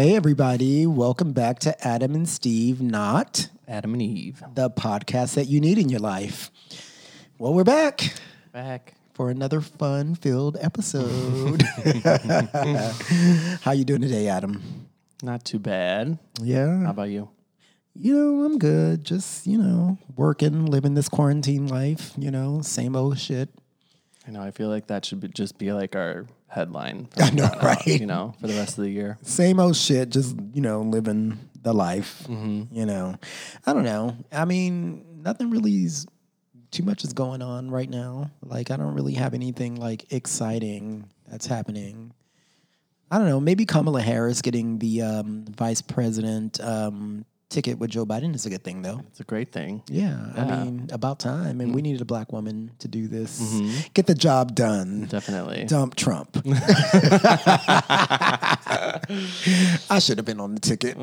Hey, everybody. Welcome back to Adam and Steve, not Adam and Eve, the podcast that you need in your life. Well, we're back. For another fun-filled episode. How you doing today, Adam? Not too bad. Yeah. How about you? You know, I'm good. Just, you know, working, living this quarantine life, you know, same old shit. I know. I feel like that should be like our headline. I know, right? You know, for the rest of the year. Same old shit, just, you know, living the life, you know. I don't know. I mean, nothing really is... Too much is going on right now. Like, I don't really have anything, like, exciting that's happening. I don't know. Maybe Kamala Harris getting the vice president ticket with Joe Biden is a good thing, though. It's a great thing. Yeah. I mean, about time. And we needed a black woman to do this. Get the job done. Definitely. Dump Trump. I should have been on the ticket.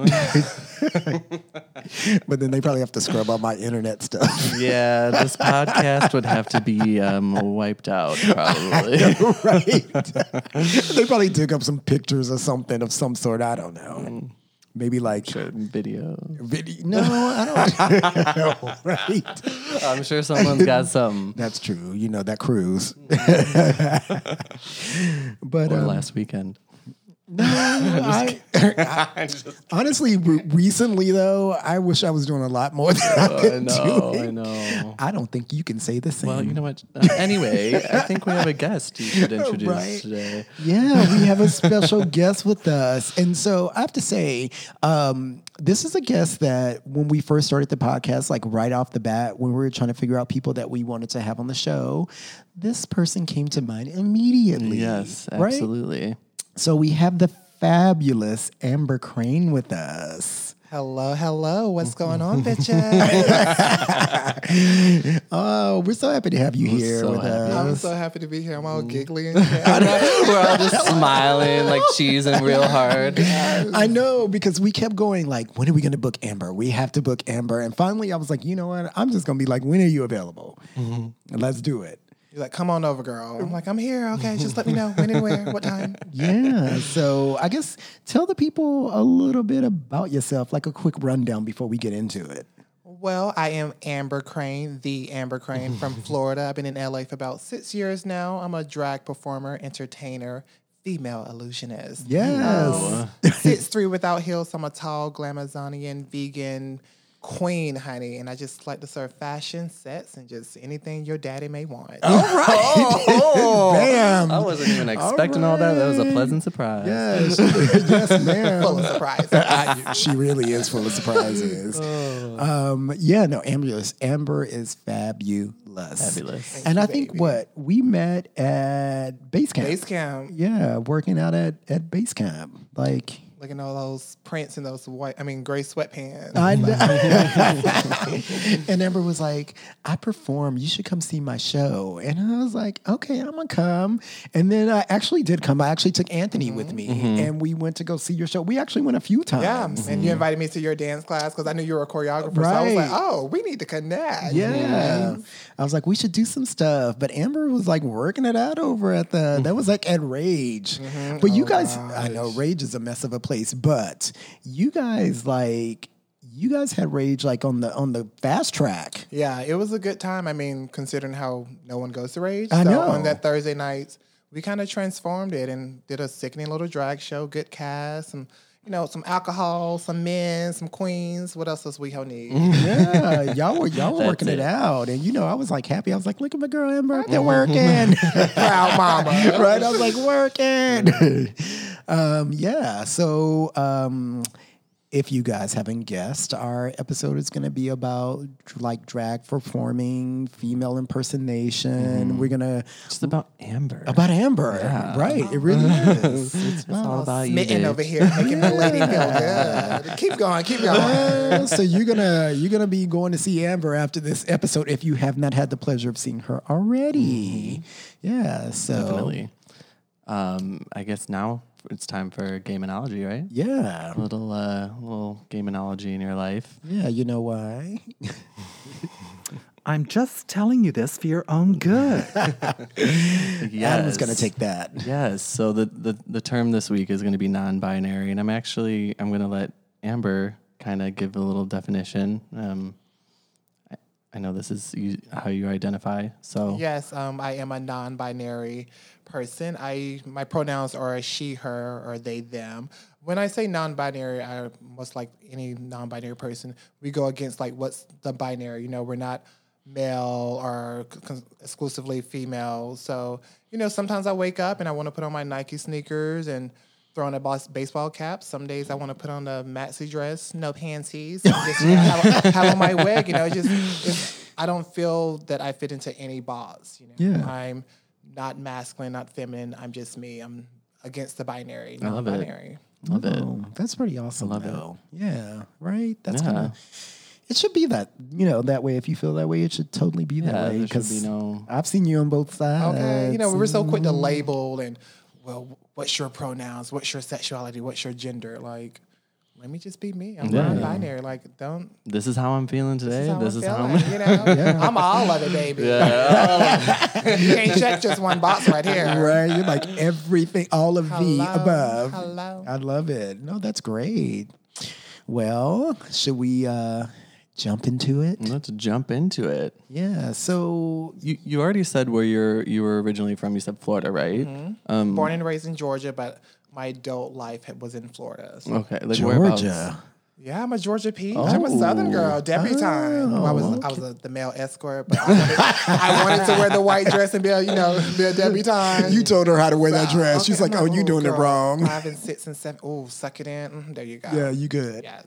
But then they probably have to scrub all my internet stuff. Yeah, this podcast would have to be wiped out, probably. I know, right? They probably dig up some pictures or something of some sort. I don't know. Maybe like certain video. No, I don't. No, right? I'm sure someone's got something. That's true. You know, that cruise. But or last weekend. No, honestly, recently though, I wish I was doing a lot more than I've been doing. I know. I don't think you can say the same. Well, you know what? Anyway, I think we have a guest you should introduce today. Yeah, we have a special guest with us, and so I have to say, this is a guest that when we first started the podcast, like right off the bat, when we were trying to figure out people that we wanted to have on the show, this person came to mind immediately. Yes, absolutely. Right? So we have the fabulous Amber Crane with us. Hello, hello. What's going on, bitches? Oh, we're so happy to have you here with us. I'm so happy to be here. I'm all giggly and shit. We're all just smiling like cheese and real hard. Yes. I know, because we kept going like, when are we going to book Amber? We have to book Amber. And finally, I was like, you know what? I'm just going to be like, when are you available? And let's do it. You're like, come on over, girl. I'm like, I'm here. Okay, just let me know when and where, what time. Yeah, so I guess tell the people a little bit about yourself, like a quick rundown before we get into it. Well, I am Amber Crane, the Amber Crane from Florida. I've been in LA for about 6 years now. I'm a drag performer, entertainer, female illusionist. Yes. 6'3" without heels. I'm a tall, Glamazonian, vegan queen, honey, and I just like to serve fashion, sets, and just anything your daddy may want. All right. Damn. I wasn't even expecting all that. That was a pleasant surprise. Yes, yes, ma'am. Full of surprises. She really is full of surprises. Yeah, no, Amber is fabulous. And I think we met at Base Camp. Yeah, working out at Base Camp. Like... Looking at all those prints and those gray sweatpants. I know. And Amber was like, I perform. You should come see my show. And I was like, okay, I'm going to come. And then I actually did come. I actually took Anthony with me, and we went to go see your show. We actually went a few times. Yeah, and you invited me to your dance class because I knew you were a choreographer. Right. So I was like, oh, we need to connect. Yeah. I was like, we should do some stuff. But Amber was like working it out over at that was like at Rage. But you guys, gosh. I know Rage is a mess of a place, but you guys had Rage like on the fast track. Yeah, it was a good time. I mean, considering how no one goes to Rage, I know. On that Thursday night, we kind of transformed it and did a sickening little drag show, good cast, and you know, some alcohol, some men, some queens. What else does WeHo need? Yeah, y'all were working it out. And, you know, I was like happy. I was like, look at my girl, Amber. They're working. Proud mama. Right? I was like, working. Yeah. So if you guys haven't guessed, our episode is going to be about like drag performing, female impersonation. We're going to... Just about Amber. About Amber. Yeah. Right. It really is. It's all about smitten you, over here, making the lady feel good. Keep going. So you're gonna be going to see Amber after this episode if you have not had the pleasure of seeing her already. Yeah. So definitely. I guess now it's time for gaminology, right? Yeah. A little gaminology in your life. Yeah, you know why? I'm just telling you this for your own good. Yes. Adam's going to take that. Yes. So the term this week is going to be non-binary, and I'm going to let Amber kind of give a little definition. I know this is how you identify. So yes, I am a non-binary person. My pronouns are she, her, or they, them. When I say non-binary, I most like any non-binary person. We go against like what's the binary. You know, we're not male or exclusively female. So you know, sometimes I wake up and I want to put on my Nike sneakers and throw on a baseball cap. Some days I want to put on a maxi dress, no panties, just have on my wig. You know, I don't feel that I fit into any box. You know, yeah. I'm not masculine, not feminine. I'm just me. I'm against the binary, non-binary. Love it. That's pretty awesome. I love it. Yeah. Right. That's kind of. It should be that, you know, that way. If you feel that way, it should totally be that way. Because I've seen you on both sides. Okay. You know, we're so quick to label and, well, what's your pronouns? What's your sexuality? What's your gender? Like, let me just be me. I'm non-binary. Like, don't. This is how I'm feeling today. This is how I'm feeling. You know? Yeah. I'm all of it, baby. Yeah. You can't check just one box right here. Right. You're like everything, all of the above. Hello. I love it. No, that's great. Well, should we jump into it? Let's jump into it. Yeah. So you already said where you were originally from. You said Florida, right? Mm-hmm. Born and raised in Georgia, but my adult life was in Florida. So. Okay, like Georgia. Yeah, I'm a Georgia peach. Oh. I'm a Southern girl, debutante. Oh, I was the male escort, but I wanted to wear the white dress and be a debutante. You told her how to wear that dress. Okay. She's like, "Oh, you doing it wrong." 5 and 6 and 7. Oh, suck it in. There you go. Yeah, you good. Yes.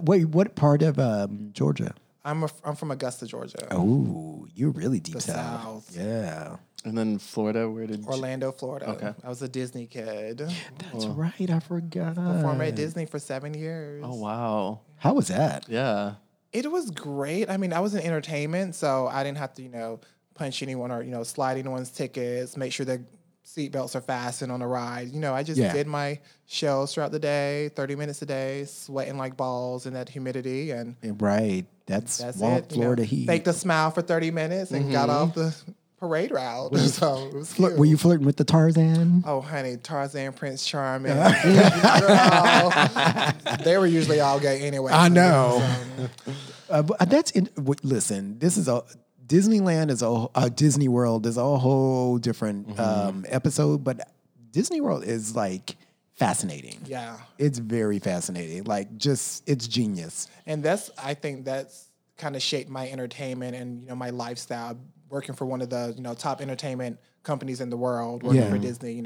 What part of Georgia? I'm from Augusta, Georgia. Oh, you're really deep south. Yeah. And then Florida, Orlando, Florida. Okay. I was a Disney kid. That's right. I forgot. Performed at Disney for 7 years. Oh, wow. How was that? Yeah. It was great. I mean, I was in entertainment, so I didn't have to, punch anyone or, slide anyone's tickets, make sure their seatbelts are fastened on the ride. You know, I just did my shows throughout the day, 30 minutes a day, sweating like balls in that humidity. And right. That's it. Florida heat. Faked a smile for 30 minutes and got off the parade route. So it was cute. Were you flirting with the Tarzan? Oh, honey, Tarzan, Prince Charming. They were usually all gay anyway. I know. So. Listen, this is Disneyland is Disney World is a whole different episode, but Disney World is like fascinating. Yeah. It's very fascinating. Like it's genius. And I think that's kind of shaped my entertainment and, my lifestyle. Working for one of the, top entertainment companies in the world, working for Disney,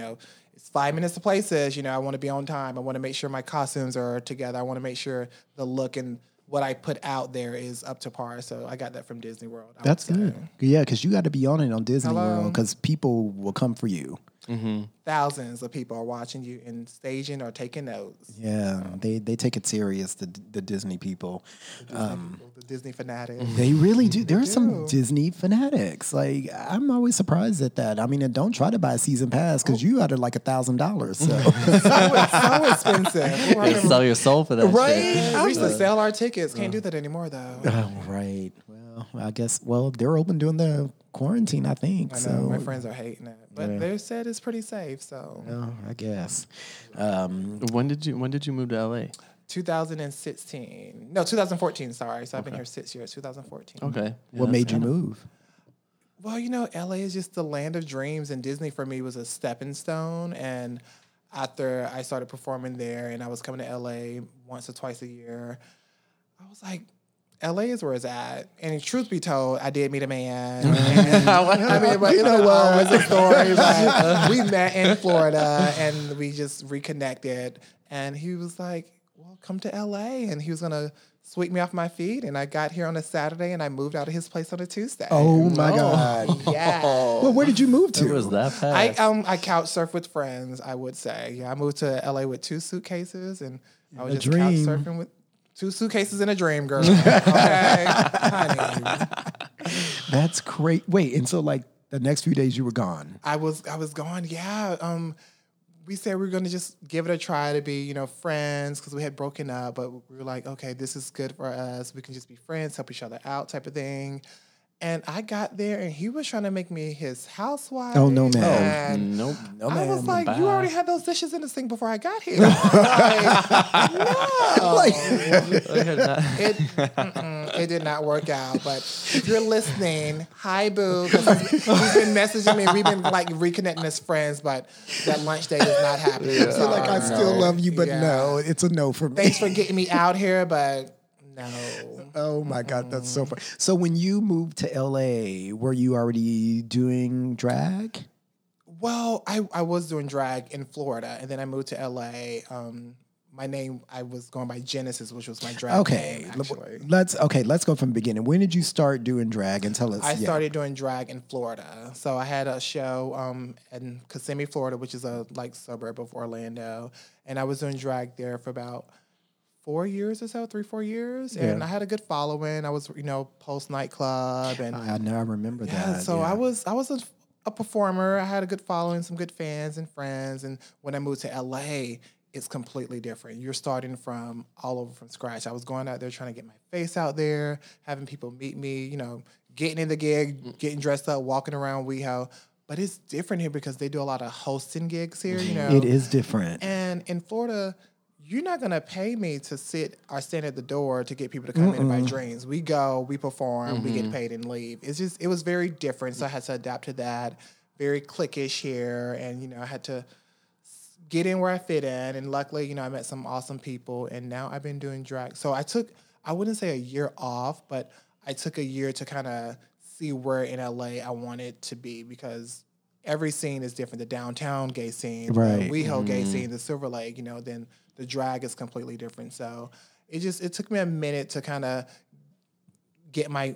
it's 5 minutes to places, I want to be on time. I want to make sure my costumes are together. I want to make sure the look and what I put out there is up to par. So I got that from Disney World. That's good. Yeah, because you got to be on it on Disney World because people will come for you. Mm-hmm. Thousands of people are watching you and staging or taking notes. Yeah, they take it serious, the Disney people. The Disney fanatics. They really do. There are some Disney fanatics. Like, I'm always surprised at that. I mean, and don't try to buy a season pass because you out of like $1,000. So it's so expensive. You sell your soul for that. Right? Yeah, we used to sell our tickets. Can't do that anymore, though. Oh, right. Well, I guess, they're open during the quarantine, I think. I know, so my friends are hating it, but they said it's pretty safe. So, I guess. When did you move to LA? 2014. Sorry, so I've been here 6 years. 2014. Okay. Yeah, what made you move? Well, LA is just the land of dreams, and Disney for me was a stepping stone. And after I started performing there, and I was coming to LA once or twice a year, I was like, LA is where it's at. And truth be told, I did meet a man. And, it's a story. Like, we met in Florida and we just reconnected. And he was like, well, come to LA. And he was going to sweep me off my feet. And I got here on a Saturday and I moved out of his place on a Tuesday. Oh, my God. Yeah. Well, where did you move to? It was that fast. I couch surf with friends, I would say. Yeah, I moved to LA with 2 suitcases and I was just couch surfing with 2 suitcases and a dream, girl. Okay, honey. That's great. Wait, and so like the next few days you were gone. I was gone. Yeah. We said we were going to just give it a try to be, friends because we had broken up. But we were like, okay, this is good for us. We can just be friends, help each other out, type of thing. And I got there, and he was trying to make me his housewife. Oh, no, man. Nope. No, I was like, you already had those dishes in the sink before I got here. It did not work out. But if you're listening, hi, boo. He's been messaging me. We've been, like, reconnecting as friends, but that lunch date is not happening. Yeah. So, like, I still love you, but no, it's a no for me. Thanks for getting me out here, but... No. Oh my God, that's so funny. So when you moved to LA, were you already doing drag? Well, I was doing drag in Florida, and then I moved to LA. My name, I was going by Genesis, which was my drag name, actually. Let's go from the beginning. When did you start doing drag? And tell us. I started doing drag in Florida. So I had a show in Kissimmee, Florida, which is a suburb of Orlando. And I was doing drag there for about 4 years or so, 3-4 years. Yeah. And I had a good following. I was, post nightclub. And I know, I remember that. So yeah. I was a performer. I had a good following, some good fans and friends. And when I moved to LA, it's completely different. You're starting from all over from scratch. I was going out there trying to get my face out there, having people meet me, getting in the gig, getting dressed up, walking around WeHo. But it's different here because they do a lot of hosting gigs here, It is different. And in Florida... You're not going to pay me to sit or stand at the door to get people to come in and buy drinks. We go, we perform, we get paid and leave. It was very different, so I had to adapt to that. Very cliquish here, and, I had to get in where I fit in, and luckily, I met some awesome people, and now I've been doing drag. So I wouldn't say a year off, but I took a year to kind of see where in LA I wanted to be, because every scene is different. The downtown gay scene, the WeHo gay scene, the Silver Lake, then... The drag is completely different, so it took me a minute to kind of get my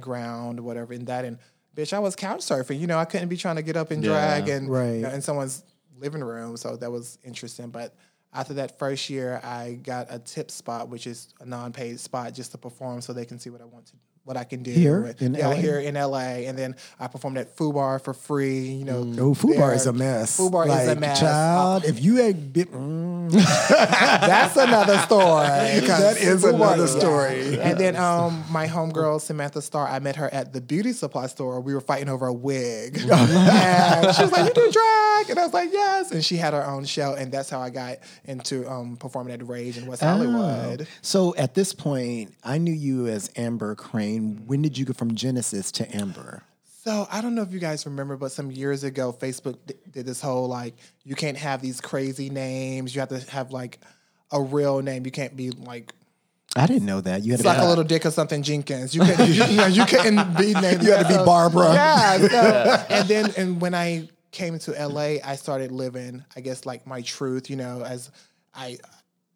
ground, whatever, and that. And bitch, I was couch surfing, I couldn't be trying to get up and drag and in someone's living room, so that was interesting. But after that first year, I got a tip spot, which is a non-paid spot, just to perform, so they can see what I want to do. What I can do here in LA, and then I performed at Foobar for free. Foobar is a mess. Foobar is a mess. Child, if you ain't bit, that's another story. That is another story. And then my homegirl Samantha Starr, I met her at the beauty supply store. We were fighting over a wig, and she was like, "You do drag?" And I was like, "Yes." And she had her own show, and that's how I got into performing at Rage in West Hollywood. So at this point, I knew you as Amber Crane. When did you go from Genesis to Amber? So I don't know if you guys remember, but some years ago, Facebook did this whole, you can't have these crazy names. You have to have, a real name. You can't be, I didn't know that. You had to be a little dick or something Jenkins. You couldn't be named. You had to be Barbara. Yeah. So, and when I came to L.A., I started living, I guess, my truth, as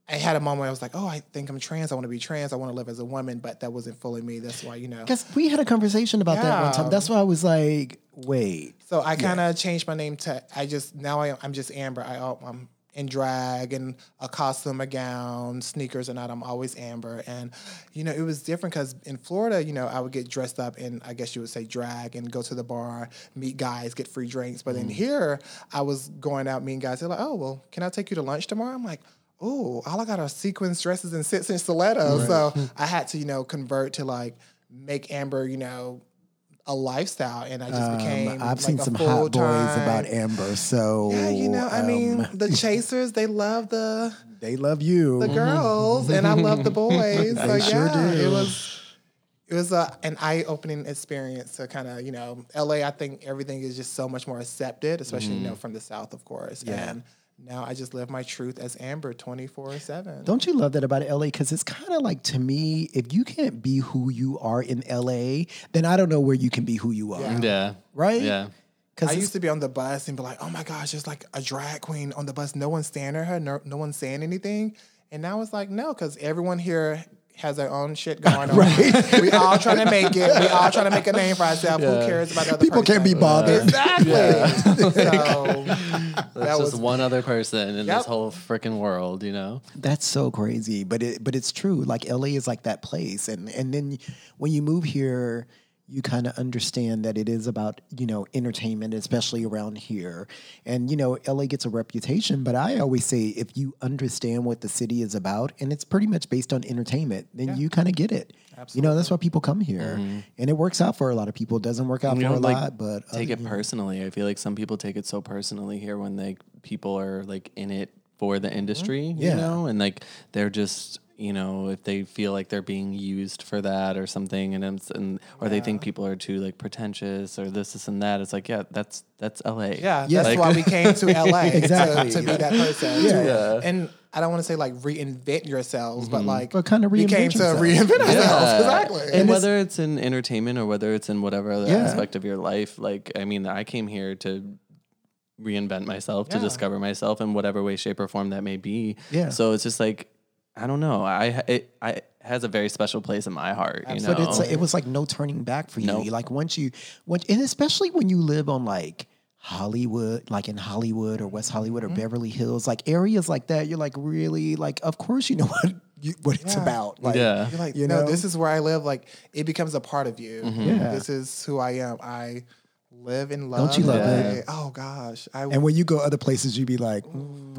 I had a moment where I was like, oh, I think I'm trans. I want to be trans. I want to live as a woman, but that wasn't fully me. That's why, Because we had a conversation about that one time. That's why I was like, wait. So I kind of changed my name to, I'm just Amber. I'm in drag and a costume, a gown, sneakers or not. I'm always Amber. And, it was different because in Florida, I would get dressed up in, I guess you would say drag, and go to the bar, meet guys, get free drinks. But then here, I was going out meeting guys. They're like, oh, well, can I take you to lunch tomorrow? I'm like, oh, all I got are sequins, dresses, and 6-inch stilettos. Right. So I had to, convert to make Amber, a lifestyle, and I just became. I've seen some hot boys about Amber. So yeah, the chasers, they love you, the girls, and I love the boys. They so sure do. It was an eye-opening experience to kind of, LA. I think everything is just so much more accepted, especially from the South, of course. Yeah. And now I just live my truth as Amber 24/7. Don't you love that about LA? Because it's kind of to me, if you can't be who you are in LA, then I don't know where you can be who you are. Yeah. Right? Yeah. I used to be on the bus and be like, oh my gosh, there's a drag queen on the bus. No one's staring at her. No one's saying anything. And now it's no, because everyone here has their own shit going on. Right. We all trying to make it. We all trying to make a name for ourselves. Yeah. Who cares about the other people? People can't be bothered. Exactly. Yeah. So that was just one other person in this whole freaking world, That's so crazy, but it's true. LA is that place, and then when you move here, you kind of understand that it is about, you know, entertainment, especially around here. And, you know, LA gets a reputation, but I always say if you understand what the city is about, and it's pretty much based on entertainment, then you kind of get it. Absolutely. You know, that's why people come here. Mm-hmm. And it works out for a lot of people. It doesn't work out for a lot, but... Take it personally. I feel like some people take it so personally here when they people are, like, in it for the industry, you know? And, like, they're just... You know, if they feel like they're being used for that or something, or they think people are too like pretentious or this and that. It's like, that's LA. Yeah, that's like, why we came to LA exactly to be that person. Yeah. And I don't want to say like reinvent yourselves, but like kind of we came to reinvent ourselves exactly. And whether it's in entertainment or whether it's in whatever other aspect of your life, like I mean, I came here to reinvent myself, to discover myself in whatever way, shape, or form that may be. Yeah. So it's just like. I don't know. It has a very special place in my heart, you know. But it was like no turning back for you. Nope. Like once, and especially when you live on like Hollywood, like in Hollywood or West Hollywood or Beverly Hills, like areas like that, you're like really like, of course you know what it's about. Like, you're like, you know, no, this is where I live. Like it becomes a part of you. Mm-hmm. Yeah. This is who I am. I live in love. Don't you love it? Oh, gosh. And when you go other places, you be like,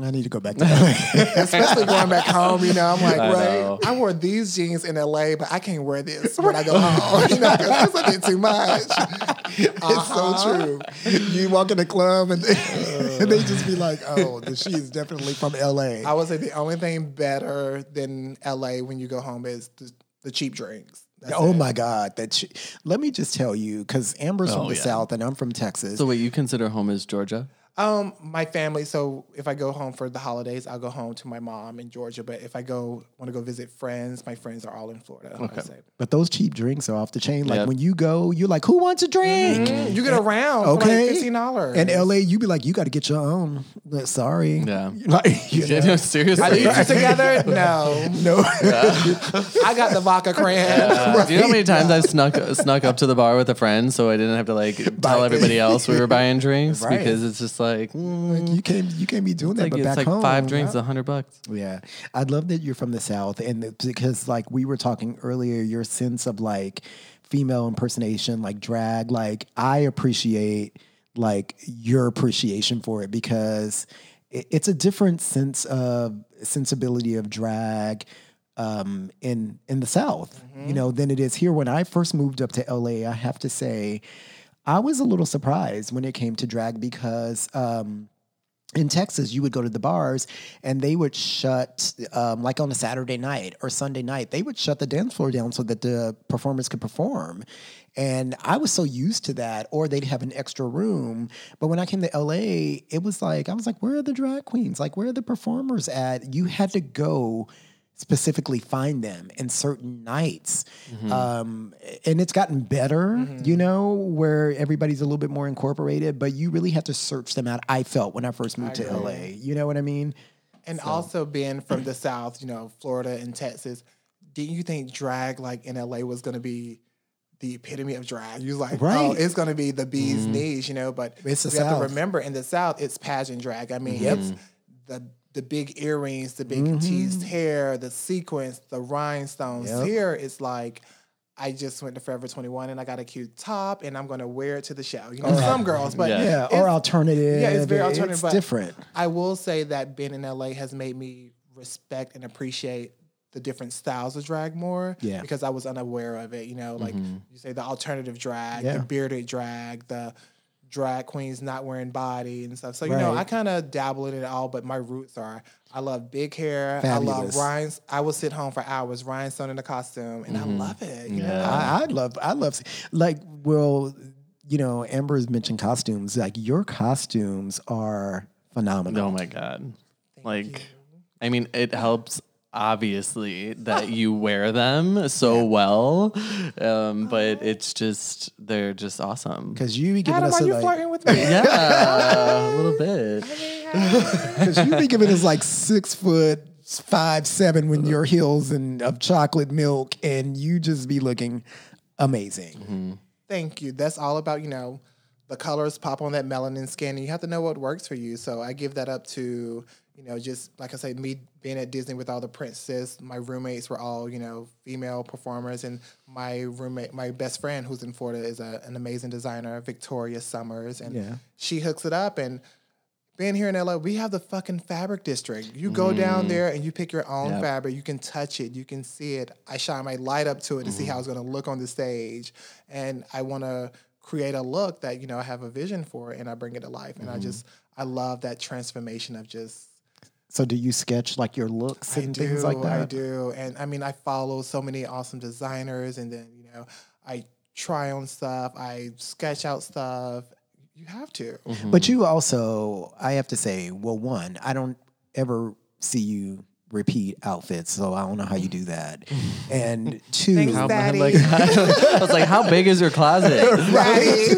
I need to go back to LA. Especially going back home, you know. I'm like, I wore these jeans in LA, but I can't wear this when I go home. You know, because I did too much. It's so true. You walk in the club and they just be like, oh, she is definitely from LA. I would say the only thing better than LA when you go home is the cheap drinks. My God. Let me just tell you, because Amber's from the South and I'm from Texas. So wait, you consider home as Georgia? My family. So if I go home for the holidays, I'll go home to my mom in Georgia. But if I want to go visit friends, my friends are all in Florida. Okay. But those cheap drinks are off the chain. Like when you go, you're like, who wants a drink? Mm-hmm. You get around for like $15. And LA, you be like, you got to get your own. Sorry. Yeah. Like, you know? Seriously. Are you together? No. I got the vodka cran. Yeah. Right. Do you know how many times I've snuck up to the bar with a friend so I didn't have to like tell everybody else we were buying drinks? Right. Because it's just like, you can't be doing that. Like, but back home, it's like 5 drinks, $100. Yeah, I love that you're from the South, and because like we were talking earlier, your sense of like female impersonation, like drag, like I appreciate like your appreciation for it because it's a different sense of sensibility of drag. In the South, you know, than it is here. When I first moved up to LA, I have to say, I was a little surprised when it came to drag because in Texas, you would go to the bars and they would shut, like on a Saturday night or Sunday night, they would shut the dance floor down so that the performers could perform. And I was so used to that, or they'd have an extra room. But when I came to LA, it was like, I was like, where are the drag queens? Like, where are the performers at? You had to go specifically find them in certain nights. And it's gotten better, you know, where everybody's a little bit more incorporated, but you really have to search them out, I felt, when I first moved to LA. You know what I mean? And also being from the South, you know, Florida and Texas, didn't you think drag like in LA was going to be the epitome of drag? You was like, oh, it's going to be the bee's knees, you know, but it's the South. Have to remember in the South, it's pageant drag. I mean, it's the big earrings, the big teased hair, the sequins, the rhinestones. Here, it's like, I just went to Forever 21 and I got a cute top and I'm going to wear it to the show. You know, some girls, but or alternative. Yeah, it's very alternative. It's different. I will say that being in LA has made me respect and appreciate the different styles of drag more because I was unaware of it. You know, like you say, the alternative drag, the bearded drag, the drag queens not wearing body and stuff. So, you know, I kind of dabble in it all, but my roots are, I love big hair. Fabulous. I love rhinestones. I will sit home for hours, rhinestone in a costume, and I love it. You know? I love, like, well, you know, Amber has mentioned costumes. Like, your costumes are phenomenal. Oh, my God. Thank you. I mean, it helps, obviously, that you wear them so well, but it's just, they're just awesome. Because you be giving Adam, us are you flirting with me? Yeah, a little bit. Because you be giving us like 6'5", 7" with your heels and of chocolate milk, and you just be looking amazing. Mm-hmm. Thank you. That's all about, you know, the colors pop on that melanin skin, and you have to know what works for you. So I give that up to you know, just like I say, me being at Disney with all the princesses, my roommates were all, you know, female performers. And my roommate, my best friend who's in Florida is an amazing designer, Victoria Summers. And she hooks it up. And being here in LA, we have the fucking fabric district. You go down there and you pick your own fabric. You can touch it. You can see it. I shine my light up to it to see how it's going to look on the stage. And I want to create a look that, you know, I have a vision for and I bring it to life. And I love that transformation of just. So do you sketch like your looks and things like that? I do. And I mean, I follow so many awesome designers, and then, you know, I try on stuff. I sketch out stuff. You have to. But you also, I have to say, well, one, I don't ever see you repeat outfits, so I don't know how you do that. And two, I was like, how big is your closet? Right.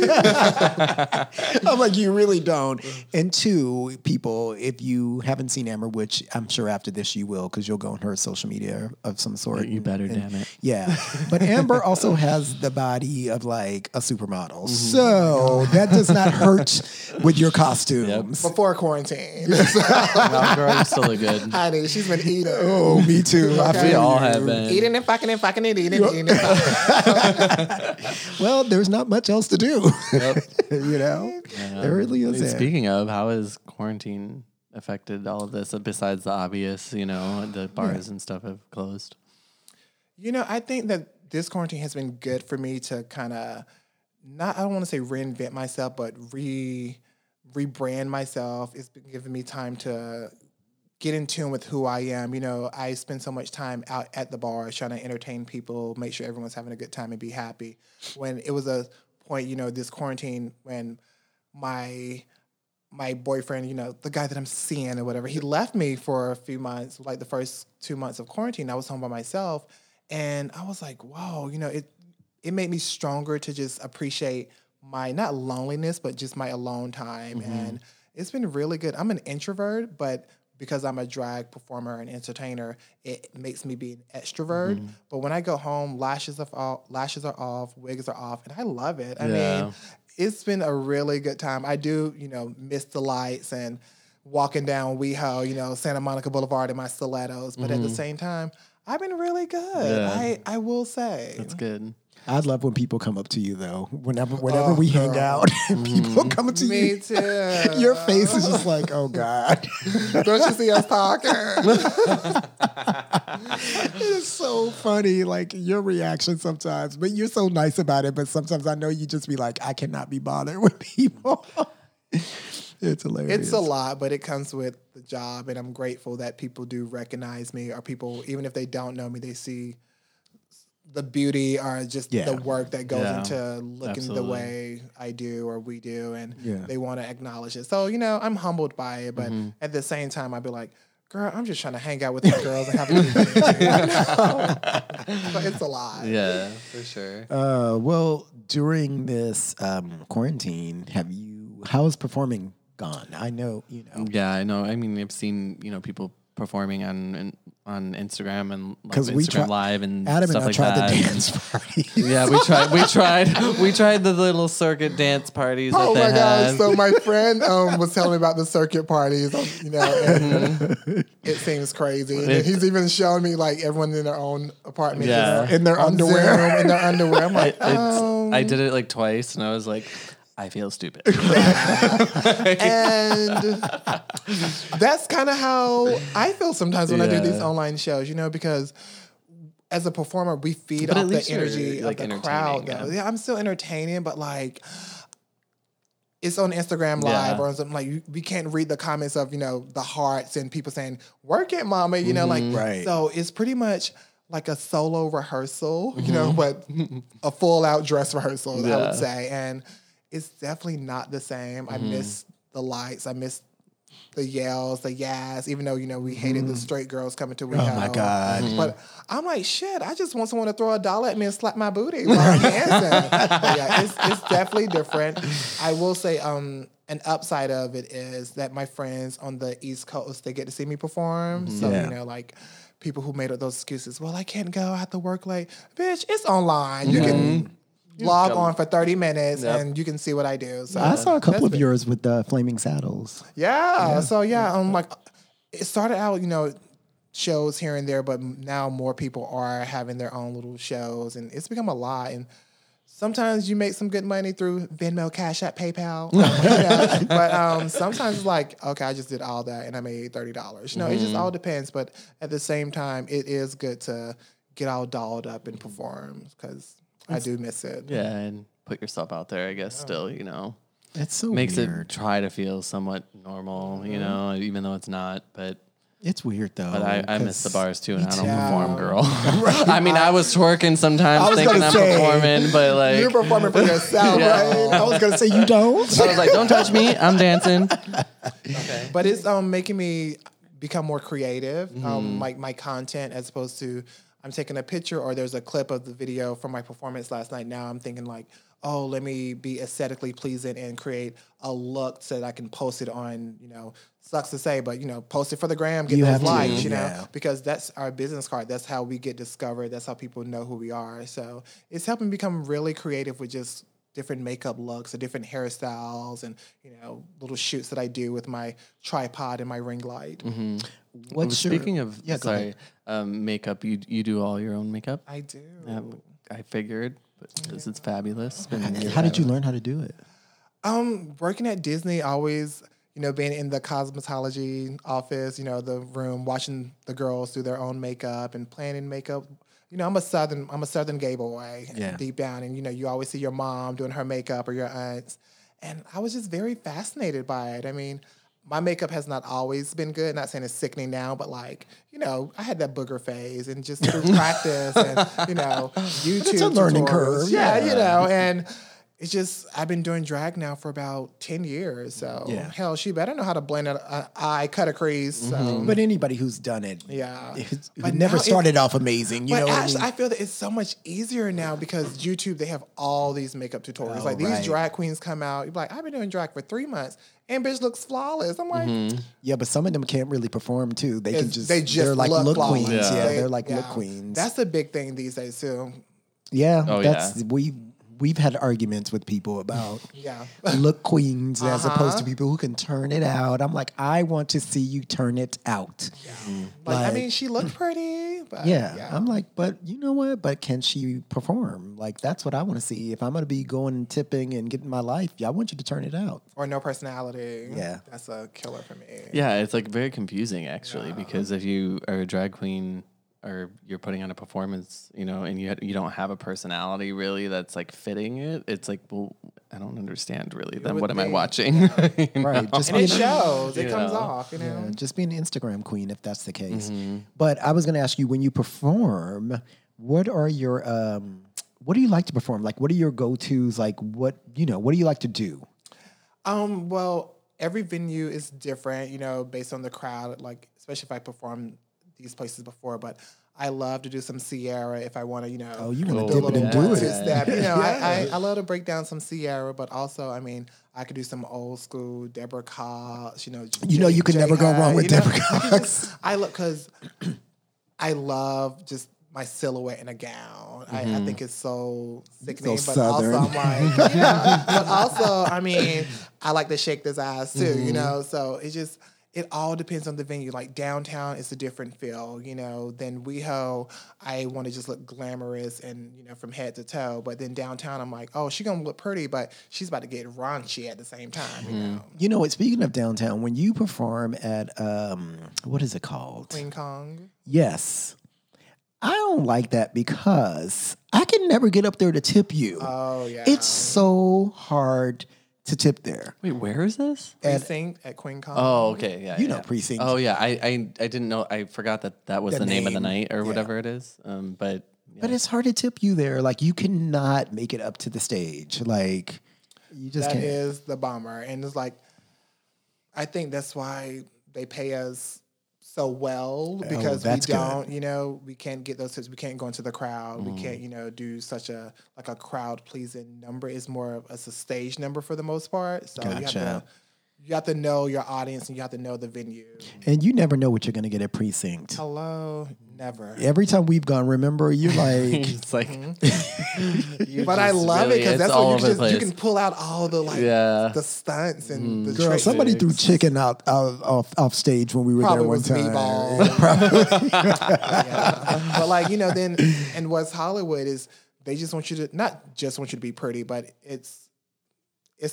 I'm like, you really don't. And two, people, if you haven't seen Amber, which I'm sure after this you will, because you'll go on her social media of some sort. You better, damn it. Yeah. But Amber also has the body of like a supermodel. So that does not hurt with your costumes. Yep. Before quarantine. No, girl, you still look good. Honey, she's been eating. Oh, me too. We all have been. Eating and fucking and fucking and eating and eating and fucking. Well, there's not much else to do. Yep. You know? There really isn't. Speaking of, how has quarantine affected all of this, besides the obvious, you know, the bars and stuff have closed? You know, I think that this quarantine has been good for me to kind of, not, I don't want to say reinvent myself, but rebrand myself. It's been giving me time to get in tune with who I am. You know, I spend so much time out at the bars trying to entertain people, make sure everyone's having a good time and be happy. When it was a point, you know, this quarantine when my boyfriend, you know, the guy that I'm seeing or whatever, he left me for a few months, like the first 2 months of quarantine. I was home by myself, and I was like, whoa, you know, it made me stronger to just appreciate my, not loneliness, but just my alone time. And it's been really good. I'm an introvert, but because I'm a drag performer and entertainer, it makes me be an extrovert. But when I go home, lashes are off, wigs are off, and I love it. I mean, it's been a really good time. I do, you know, miss the lights and walking down WeHo, you know, Santa Monica Boulevard in my stilettos. But at the same time, I've been really good. Yeah. I will say. That's good. I love when people come up to you, though. Whenever we hang out, people come up to you. Me too. Your face is just like, oh, God. Don't you see us talking? It is so funny, like, your reaction sometimes. But you're so nice about it. But sometimes I know you just be like, I cannot be bothered with people. It's hilarious. It's a lot, but it comes with the job. And I'm grateful that people do recognize me, or people, even if they don't know me, they see the beauty or just the work that goes into looking the way I do or we do, and they want to acknowledge it. So, you know, I'm humbled by it, but at the same time, I'd be like, girl, I'm just trying to hang out with the girls and have a good day. But it's a lot. Yeah, for sure. Well, during this quarantine, how has performing gone? I know, you know. Yeah, I know. I mean, I've seen, you know, people performing on Instagram and like, Live and Adam stuff and I like tried that. The dance parties. Yeah, we tried the little circuit dance parties. Oh that my gosh! So my friend was telling me about the circuit parties. You know, and it seems crazy. And he's even showing me like everyone in their own apartment, in their underwear. I'm like, I did it like twice, and I was like, I feel stupid. And that's kind of how I feel sometimes when I do these online shows, you know, because as a performer, we feed off the energy like, of the crowd. Yeah, I'm still entertaining, but like it's on Instagram Live or something. Like we can't read the comments of, you know, the hearts and people saying, work it, mama, you know, like, so it's pretty much like a solo rehearsal, you know, but a full out dress rehearsal, I would say. And it's definitely not the same. I miss the lights. I miss the yells, the yas, even though, you know, we hated the straight girls coming to WeHo. Oh, my God. But I'm like, shit, I just want someone to throw a dollar at me and slap my booty while I'm dancing. But yeah, it's definitely different. I will say an upside of it is that my friends on the East Coast, they get to see me perform. So, you know, like, people who made up those excuses, well, I can't go. I have to work late. Bitch, it's online. You can log on for 30 minutes and you can see what I do. So I saw a couple of yours with the Flaming Saddles. Yeah. So, yeah, I'm like, it started out, you know, shows here and there, but now more people are having their own little shows, and it's become a lot. And sometimes you make some good money through Venmo, Cash App, PayPal. But sometimes it's like, okay, I just did all that and I made $30. You know, it just all depends. But at the same time, it is good to get all dolled up and perform, because I do miss it. Yeah, and put yourself out there, I guess, still, you know. It's so makes weird. It try to feel somewhat normal, you know, even though it's not, but... It's weird, though. But I miss the bars, too, and I don't perform, girl. Right. I mean, I was twerking sometimes thinking I'm performing, but, like... You're performing for yourself, right? I was going to say, you don't? I was like, don't touch me. I'm dancing. Okay. But it's making me become more creative, like my content, as opposed to I'm taking a picture or there's a clip of the video from my performance last night. Now I'm thinking, like, oh, let me be aesthetically pleasing and create a look so that I can post it on, you know, sucks to say, but, you know, post it for the gram, get those likes, you know, because that's our business card. That's how we get discovered. That's how people know who we are. So it's helping become really creative with just different makeup looks or different hairstyles and, you know, little shoots that I do with my tripod and my ring light. Mm-hmm. Speaking of makeup, you do all your own makeup? I do. I figured. Because it's fabulous. How did you learn how to do it? Working at Disney, always, you know, being in the cosmetology office, you know, the room, watching the girls do their own makeup and planning makeup. You know, I'm a Southern gay boy deep down, and you know, you always see your mom doing her makeup or your aunts, and I was just very fascinated by it. I mean, my makeup has not always been good. Not saying it's sickening now, but like, you know, I had that booger phase, and just through practice and, you know, YouTube tutorials. It's a learning curve. Yeah, you know, and it's just, I've been doing drag now for about 10 years. So, hell, she better know how to blend an eye, cut a crease. So. But anybody who's done it, who never started off amazing, you know what I mean? I feel that it's so much easier now because YouTube, they have all these makeup tutorials. These drag queens come out, you're like, I've been doing drag for 3 months. And bitch looks flawless. I'm like, yeah, but some of them can't really perform too. They're like look queens. Yeah, they're like look queens. That's a big thing these days too. Yeah, we've had arguments with people about look queens as opposed to people who can turn it out. I'm like, I want to see you turn it out. Yeah. Like, I mean, she looked pretty. But I'm like, but you know what? But can she perform? Like, that's what I want to see. If I'm going to be going and tipping and getting my life, I want you to turn it out. Or no personality. Yeah. That's a killer for me. Yeah, it's like very confusing actually because if you are a drag queen or you're putting on a performance, you know, and you don't have a personality really that's like fitting it. It's like, well, I don't understand really. Then what am I watching? Yeah. Right, just and it shows. It comes off. You know, just being an Instagram queen if that's the case. Mm-hmm. But I was going to ask you, when you perform, what do you like to perform? Like, what are your go-tos? Like, what do you like to do? Well, every venue is different. You know, based on the crowd. Like, especially if I perform these places before, but I love to do some Sierra if I want to, you know. Oh, you want to dip it and do it. You know, I love to break down some Sierra, but also, I mean, I could do some old school Deborah Cox, you know. You could never go wrong with Deborah Cox. Because I love just my silhouette in a gown. Mm-hmm. I think it's so sickening, so Southern. Also I'm like, but also, I mean, I like to shake this ass too, you know, so it's just... It all depends on the venue. Like downtown is a different feel, you know, than WeHo. I want to just look glamorous and, you know, from head to toe. But then downtown, I'm like, oh, she's going to look pretty, but she's about to get raunchy at the same time, you know. You know what? Speaking of downtown, when you perform at, what is it called? Queen Kong. Yes. I don't like that because I can never get up there to tip you. Oh, yeah. It's so hard to tip there. Wait, where is this? Precinct at Queen Kong. Oh, okay. Yeah. You know Precinct. Oh, yeah. I didn't know. I forgot that was the name of the night or whatever it is. But it's hard to tip you there. Like, you cannot make it up to the stage. Like, you just can't. That is the bomber. And it's like, I think that's why they pay us so well because we don't, you know, we can't get those tips. We can't go into the crowd. We can't, you know, do such a crowd pleasing number. It's more of a stage number for the most part. So you have to know your audience and you have to know the venue. And you never know what you're going to get at Precinct. Hello. Never. Every time we've gone, remember, you're like... It's like... Mm-hmm. But I love it because that's what you can pull out all the like the stunts and the tricks. Somebody threw chicken off stage when we were there one time. Probably was meatball. But like, you know, then in West Hollywood is they just want you to... Not just want you to be pretty, but it's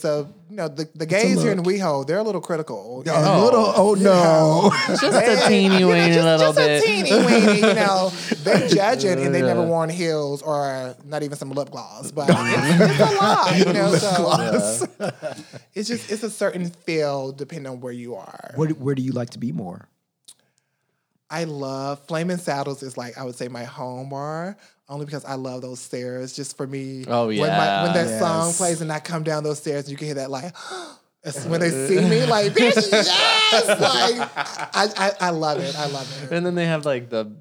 a, you know, the gays here in WeHo, they're a little critical. Just a teeny weeny little bit. Just a teeny weeny, you know. They judge it and they never worn heels or not even some lip gloss, but it's a lot, you know. So it's a certain feel depending on where you are. Where do you like to be more? I love Flaming Saddles is like, I would say my home bar. Only because I love those stairs. Just for me, when that song plays and I come down those stairs, and you can hear that like when they see me, like bitch, yes, like I love it. I love it. And then they have like the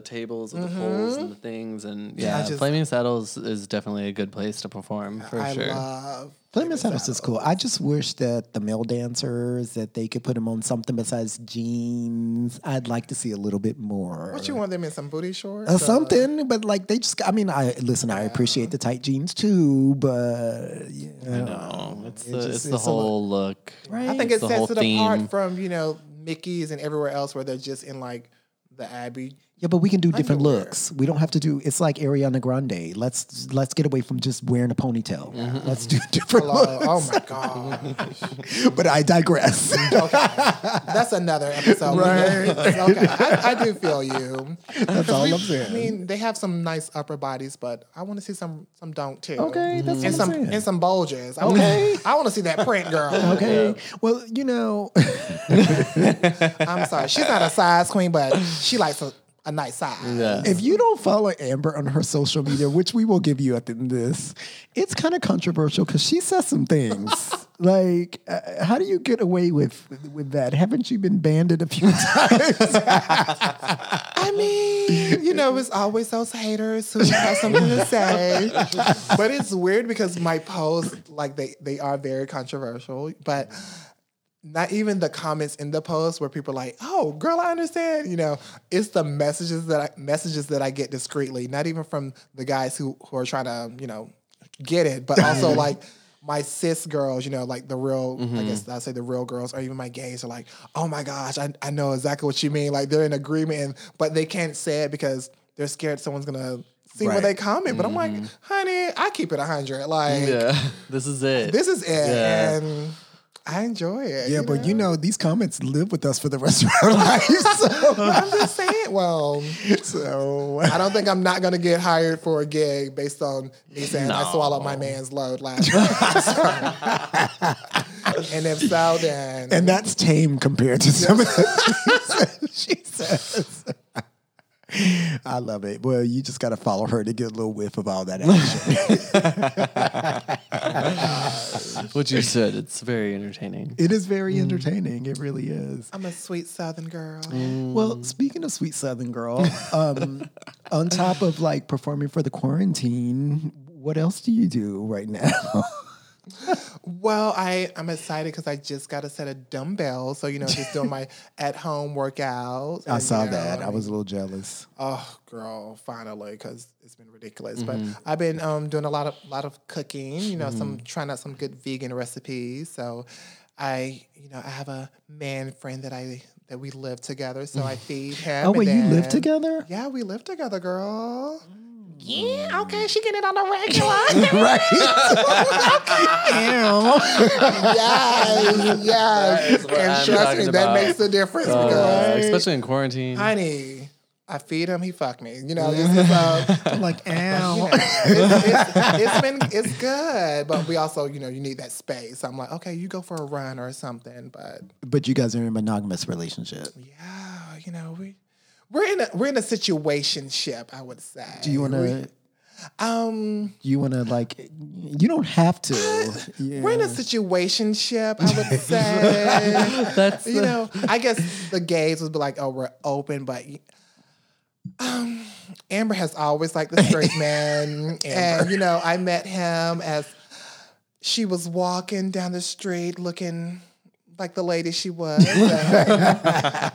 tables with the poles and the things, and Flaming Saddles is definitely a good place to perform for sure. Love Flaming Saddles is cool. I just wish that the male dancers, that they could put them on something besides jeans. I'd like to see a little bit more. What, you want them in some booty shorts? Or something, but like they just, I mean, I appreciate the tight jeans too, but you know. I know. It's the whole look. Right? I think it sets it apart from, you know, Mickey's and everywhere else where they're just in like the Abbey. Yeah, but we can do different looks. We don't have to do. It's like Ariana Grande. Let's get away from just wearing a ponytail. Mm-hmm. Let's do different looks. Oh my gosh! But I digress. Okay, that's another episode. Right? Okay, I do feel you. That's all I'm saying. I mean, they have some nice upper bodies, but I want to see some don't too. Okay, that's what I'm saying. And some bulges. Okay, I want to see that print, girl. Okay, well, you know, I'm sorry, she's not a size queen, but she likes a nice side. Yeah. If you don't follow Amber on her social media, which we will give you at the end of this, it's kind of controversial because she says some things. Like, how do you get away with that? Haven't you been banded a few times? I mean, you know, it's always those haters who have something to say. But it's weird because my posts, like, they are very controversial. But... not even the comments in the post where people are like, oh, girl, I understand. You know, it's the messages that I get discreetly, not even from the guys who are trying to, you know, get it, but also like my cis girls, you know, like the real, I guess I'd say the real girls or even my gays are like, oh my gosh, I know exactly what you mean. Like they're in agreement, but they can't say it because they're scared someone's going to see where they comment. But I'm like, honey, I keep it 100. Like, this is it. This is it. Yeah. And I enjoy it. Yeah, but you know, these comments live with us for the rest of our lives. So. I'm just saying, well, so I don't think I'm not going to get hired for a gig based on me saying I swallowed my man's load last night. And if so, then... And that's tame compared to some of the she says. I love it. Well, you just got to follow her to get a little whiff of all that action. What you said, it's very entertaining. It is very entertaining. It really is. I'm a sweet Southern girl. Mm. Well, speaking of sweet Southern girl, on top of like performing for the quarantine, what else do you do right now? Well, I'm excited because I just got a set of dumbbells. So, you know, just doing my at-home workouts. I saw that. I was a little jealous. Oh, girl, finally, because it's been ridiculous. But I've been doing a lot of cooking, you know, trying out some good vegan recipes. So I have a man friend that we live together. So I feed him. Oh, wait, you live together? Yeah, we live together, girl. Yeah, okay, she getting it on the regular. Right. Damn. Yes. And trust me, that makes a difference. Because especially in quarantine. Honey, I feed him, he fuck me. You know, I'm like, ow. You know, it's good. But we also, you know, you need that space. So I'm like, okay, you go for a run or something. But you guys are in a monogamous relationship. Yeah, you know, We're in a situationship, I would say. Do you want to? You want to like? You don't have to. We're in a situationship, I would say. That's I guess the gays would be like, oh, we're open, but. Amber has always liked the straight man, and you know, I met him as she was walking down the street looking. like the lady she was.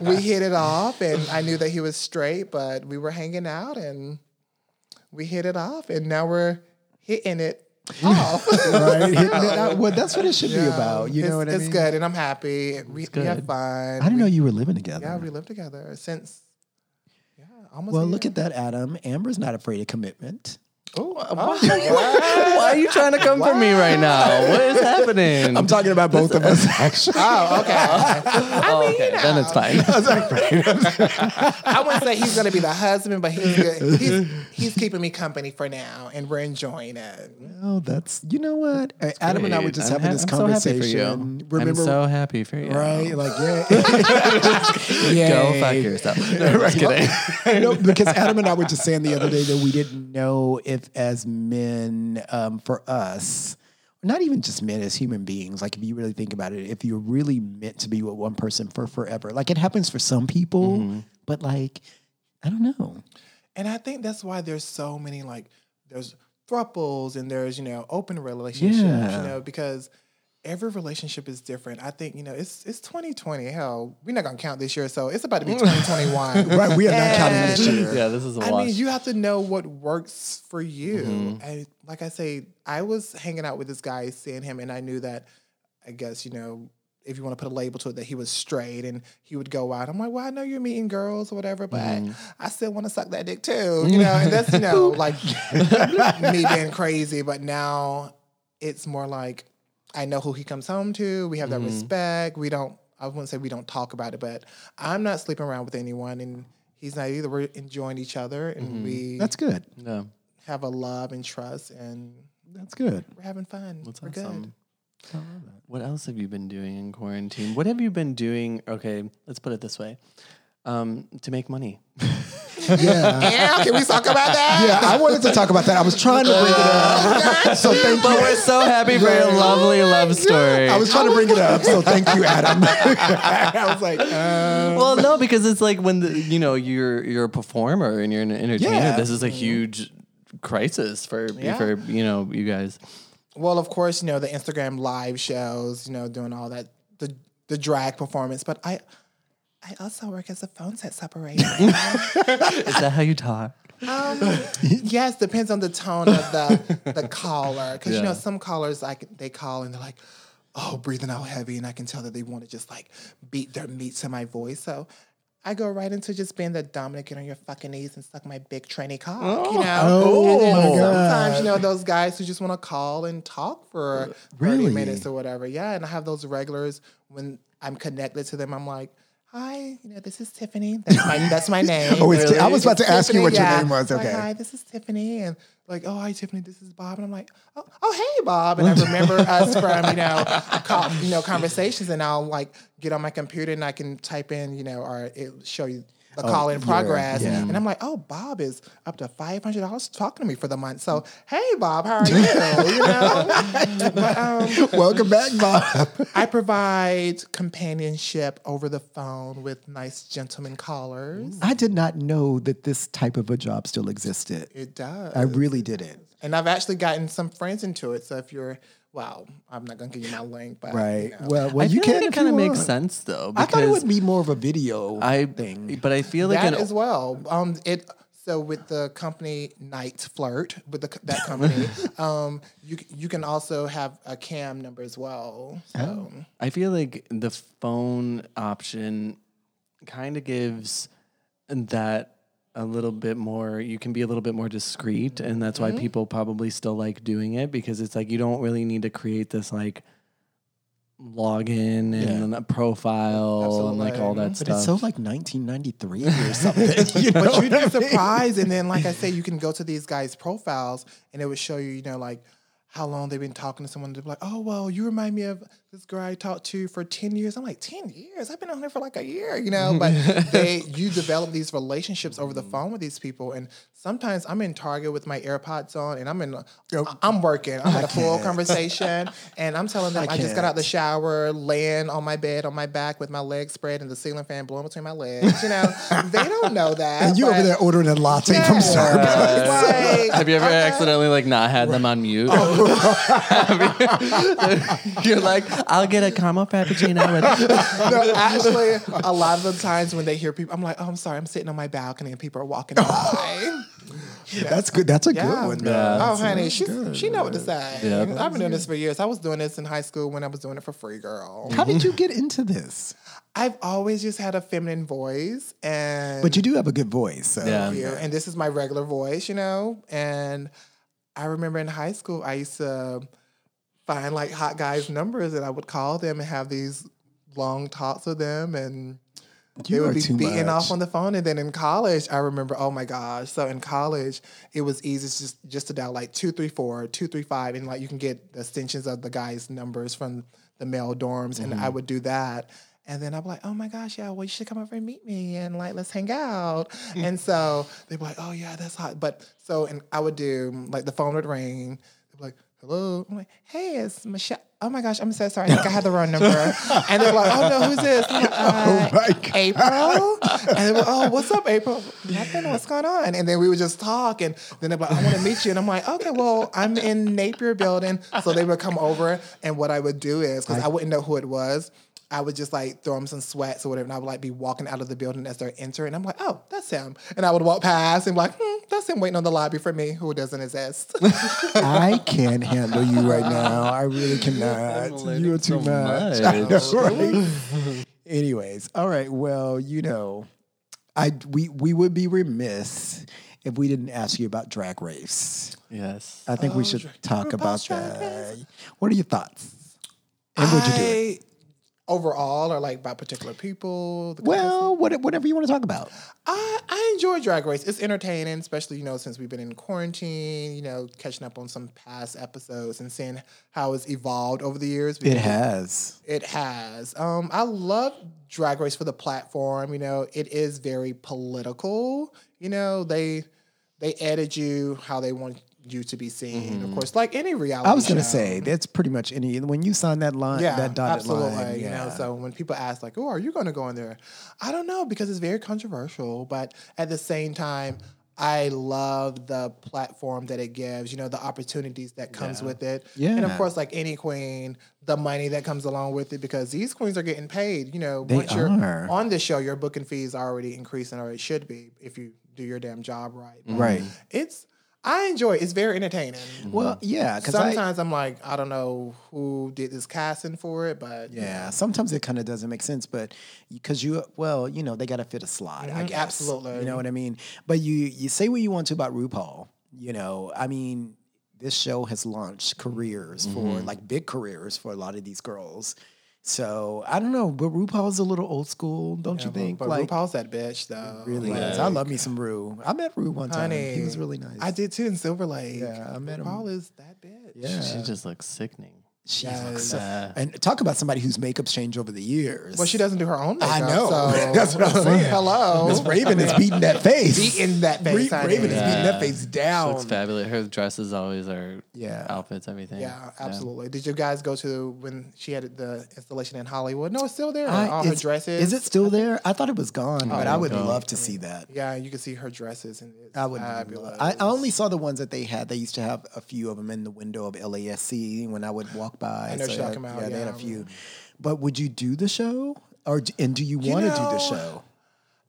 We hit it off, and I knew that he was straight, but we were hanging out, and we hit it off, and now we're hitting it off. Right? Hitting it out. Well, that's what it should be about. You know what I mean? It's good, and I'm happy. We have fun. I didn't know you were living together. Yeah, we lived together since almost. Well, look at that, Adam. Amber's not afraid of commitment. Why are you trying to come for me right now? What is happening? I'm talking about both of us, actually. Oh, okay. Then it's fine. I wouldn't say he's going to be the husband, but he's keeping me company for now, and we're enjoying it. Well, you know what? Adam and I were just having this conversation. So I'm so happy for you. Right? Like, yeah. Go fuck yourself. No, right. Kidding. No, because Adam and I were just saying the other day that we didn't know if as men, for us, not even just men, as human beings, like if you really think about it, if you're really meant to be with one person for forever, like it happens for some people, but like, I don't know. And I think that's why there's so many, like there's throuples and there's, open relationships, because every relationship is different. I think, it's 2020. Hell, we're not going to count this year, so it's about to be 2021. Right, we are not counting this year. Yeah, this is a lot. I mean, you have to know what works for you. Mm-hmm. And like I say, I was hanging out with this guy, seeing him, and I knew that, I guess, if you want to put a label to it, that he was straight and he would go out. I'm like, well, I know you're meeting girls or whatever, but I still want to suck that dick too. And that's, like me being crazy. But now it's more like, I know who he comes home to. We have that respect. I wouldn't say we don't talk about it, but I'm not sleeping around with anyone, and he's not either. We're enjoying each other, and we that's good. No, have a love and trust, and that's good. We're having fun. That's awesome. Good. I love that. What else have you been doing in quarantine? What have you been doing? Okay, let's put it this way: to make money. Yeah, can we talk about that? Yeah, I wanted to talk about that. I was trying to bring it up. Gotcha. So thank you. But we're so happy for your lovely love story. I was trying to bring it up, so thank you, Adam. I was like, well, no, because it's like when you're a performer and you're an entertainer. Yeah. This is a huge crisis for you guys. Well, of course, the Instagram live shows, doing all that, the drag performance, but I also work as a phone set separator. Is that how you talk? Yes, depends on the tone of the caller. Because, some callers, they call and they're like, oh, breathing out heavy. And I can tell that they want to just, like, beat their meat to my voice. So I go right into just being the dominant, get on your fucking knees and suck my big tranny cock, Oh, sometimes, those guys who just want to call and talk for 30 minutes or whatever. Yeah, and I have those regulars. When I'm connected to them, I'm like, hi, this is Tiffany. That's my name. Oh, it's really? I was about to ask you what your name was. Okay. Like, hi, this is Tiffany, and like, oh, hi, Tiffany. This is Bob, and I'm like, oh, hey, Bob, and I remember us from conversations, and I'll like get on my computer and I can type in or it'll show you the call in progress, and I'm like, oh, Bob is up to $500 talking to me for the month. So, hey, Bob, how are you? But, welcome back, Bob. I provide companionship over the phone with nice gentleman callers. I did not know that this type of a job still existed. It does. I really didn't. And I've actually gotten some friends into it. So if you're I'm not gonna give you my link, but right. Well, you can. Like it kind of makes sense though. I thought it would be more of a video thing, but I feel like that as well. So with the company Night Flirt, with that company, you can also have a cam number as well. So I feel like the phone option kind of gives that a little bit more, you can be a little bit more discreet, and that's why people probably still like doing it, because it's like you don't really need to create this like login and a profile. Absolutely. And like all that stuff. But it's so like 1993 or something. But you'd be surprised, and then like I say, you can go to these guys' profiles and it would show you, like how long they've been talking to someone. They'd be like, oh, well, you remind me of this girl I talked to for 10 years. I'm like, 10 years? I've been on there for like a year, But you develop these relationships over the phone with these people. And sometimes I'm in Target with my AirPods on and I'm working. I'm in a full conversation. And I'm telling them I just got out the shower, laying on my bed, on my back with my legs spread and the ceiling fan blowing between my legs. They don't know that. And you over there ordering a latte from Starbucks. Have you ever accidentally not had them on mute? You're like, I'll get a caramel frappuccino. No, actually, a lot of the times when they hear people, I'm like, oh, I'm sorry, I'm sitting on my balcony and people are walking by. Yeah. That's good. That's a good one, man. Yeah, oh, honey, she know what to say. Yeah, I've been doing this for years. I was doing this in high school when I was doing it for free, girl. How did you get into this? I've always just had a feminine voice, and but you do have a good voice. So. Yeah, and this is my regular voice, you know. And I remember in high school, I used to find like hot guys' numbers, and I would call them and have these long talks with them, and. You they would be beating off on the phone. And then in college, I remember, oh my gosh. So in college, it was easy just to dial like 234, 235. And like you can get extensions of the guys' numbers from the male dorms. Mm-hmm. And I would do that. And then I'd be like, oh my gosh, yeah, well, you should come over and meet me. And like, let's hang out. Mm-hmm. And so they'd be like, oh yeah, that's hot. But so, and I would do like the phone would ring. They'd be like, hello. I'm like, hey, it's Michelle. Oh my gosh, I'm so sorry. I think I had the wrong number. And they're like, oh no, who's this? Like, April? And they're like, oh, what's up, April? Nothing, what's going on? And then we would just talk. And then they're like, I want to meet you. And I'm like, okay, well, I'm in Napier building. So they would come over. And what I would do is, because I wouldn't know who it was, I would just like throw them some sweats or whatever. And I would like be walking out of the building as they're entering. And I'm like, oh, that's him. And I would walk past and be like, that's him waiting on the lobby for me who doesn't exist. I can't handle you right now. I really cannot. You're too much. I know, right? Anyways. All right. Well, you know, we would be remiss if we didn't ask you about Drag Race. Yes. I think we should talk about that. Race. What are your thoughts? And would you do it? Overall, or like by particular people? Well, whatever you want to talk about. I enjoy Drag Race. It's entertaining, especially, you know, since we've been in quarantine, you know, catching up on some past episodes and seeing how it's evolved over the years. It has. It has. I love Drag Race for the platform. You know, it is very political. You know, they edit you how they want you to be seen, of course, like any reality show. I was going to say, that's pretty much any, when you sign that line, that dotted line. Absolutely, you know, so when people ask like, oh, are you going to go in there? I don't know, because it's very controversial, but at the same time, I love the platform that it gives, you know, the opportunities that comes with it. Yeah. And of course, like any queen, the money that comes along with it, because these queens are getting paid, you know, once you're on the show, your booking fees are already increasing, or it should be if you do your damn job right. But I enjoy it. It's very entertaining. Well, yeah. Sometimes I'm like, I don't know who did this casting for it, but... Yeah, sometimes it kind of doesn't make sense, but because you know, they got to fit a slot, I guess. Absolutely. You know what I mean? But you say what you want to about RuPaul. You know, I mean, this show has launched careers for, like, big careers for a lot of these girls. So, I don't know, but RuPaul's a little old school, don't you think? But like, RuPaul's that bitch, though. Really is. I love me some Ru. I met Ru one time. Honey, he was really nice. I did, too, in Silver Lake. Yeah, I met him. RuPaul is that bitch. Yeah. She just looks sickening. She looks and talk about somebody whose makeup's changed over the years. Well, she doesn't do her own makeup. I know. So. That's what I'm saying. Hello. Miss Raven is beating that face. Raven is beating that face down. She looks fabulous. Her dresses always are outfits, everything. Yeah, absolutely. Yeah. Did you guys go to when she had the installation in Hollywood? No, it's still there. All her dresses. Is it still there? I thought it was gone, but I would love to see that. Yeah, you can see her dresses. And it's fabulous. I only saw the ones that they had. They used to have a few of them in the window of LASC when I would walk by. I know she talking about. Yeah, they had a few. But would you do the show? And do you want to do the show?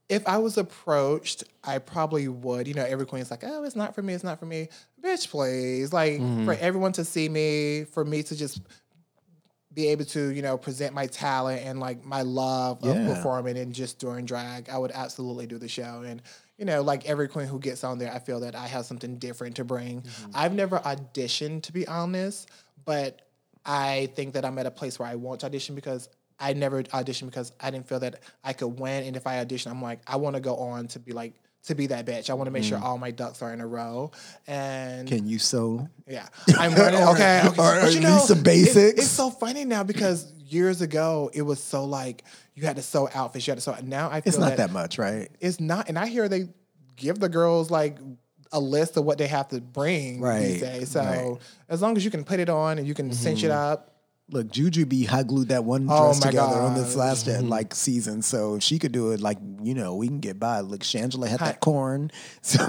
If I was approached, I probably would. You know, every queen's like, oh, it's not for me, it's not for me. Bitch, please. Like, for everyone to see me, for me to just be able to, you know, present my talent and, like, my love of performing and just doing drag, I would absolutely do the show. And, you know, like every queen who gets on there, I feel that I have something different to bring. I've never auditioned, to be honest, but I think that I'm at a place where I want to audition because I never auditioned because I didn't feel that I could win. And if I audition, I'm like, I want to go on to be like, to be that bitch. I want to make sure all my ducks are in a row. And can you sew? Yeah. I'm learning. Okay. Or at least the basics. It's so funny now because years ago, it was so like, you had to sew outfits. You had to sew. Now I feel it's not that much, right? It's not. And I hear they give the girls like a list of what they have to bring these days. So as long as you can put it on and you can cinch it up, Look, Jujubee hot glued that one dress together on this last season, so if she could do it, we can get by. Look, Shangela had that corn. So.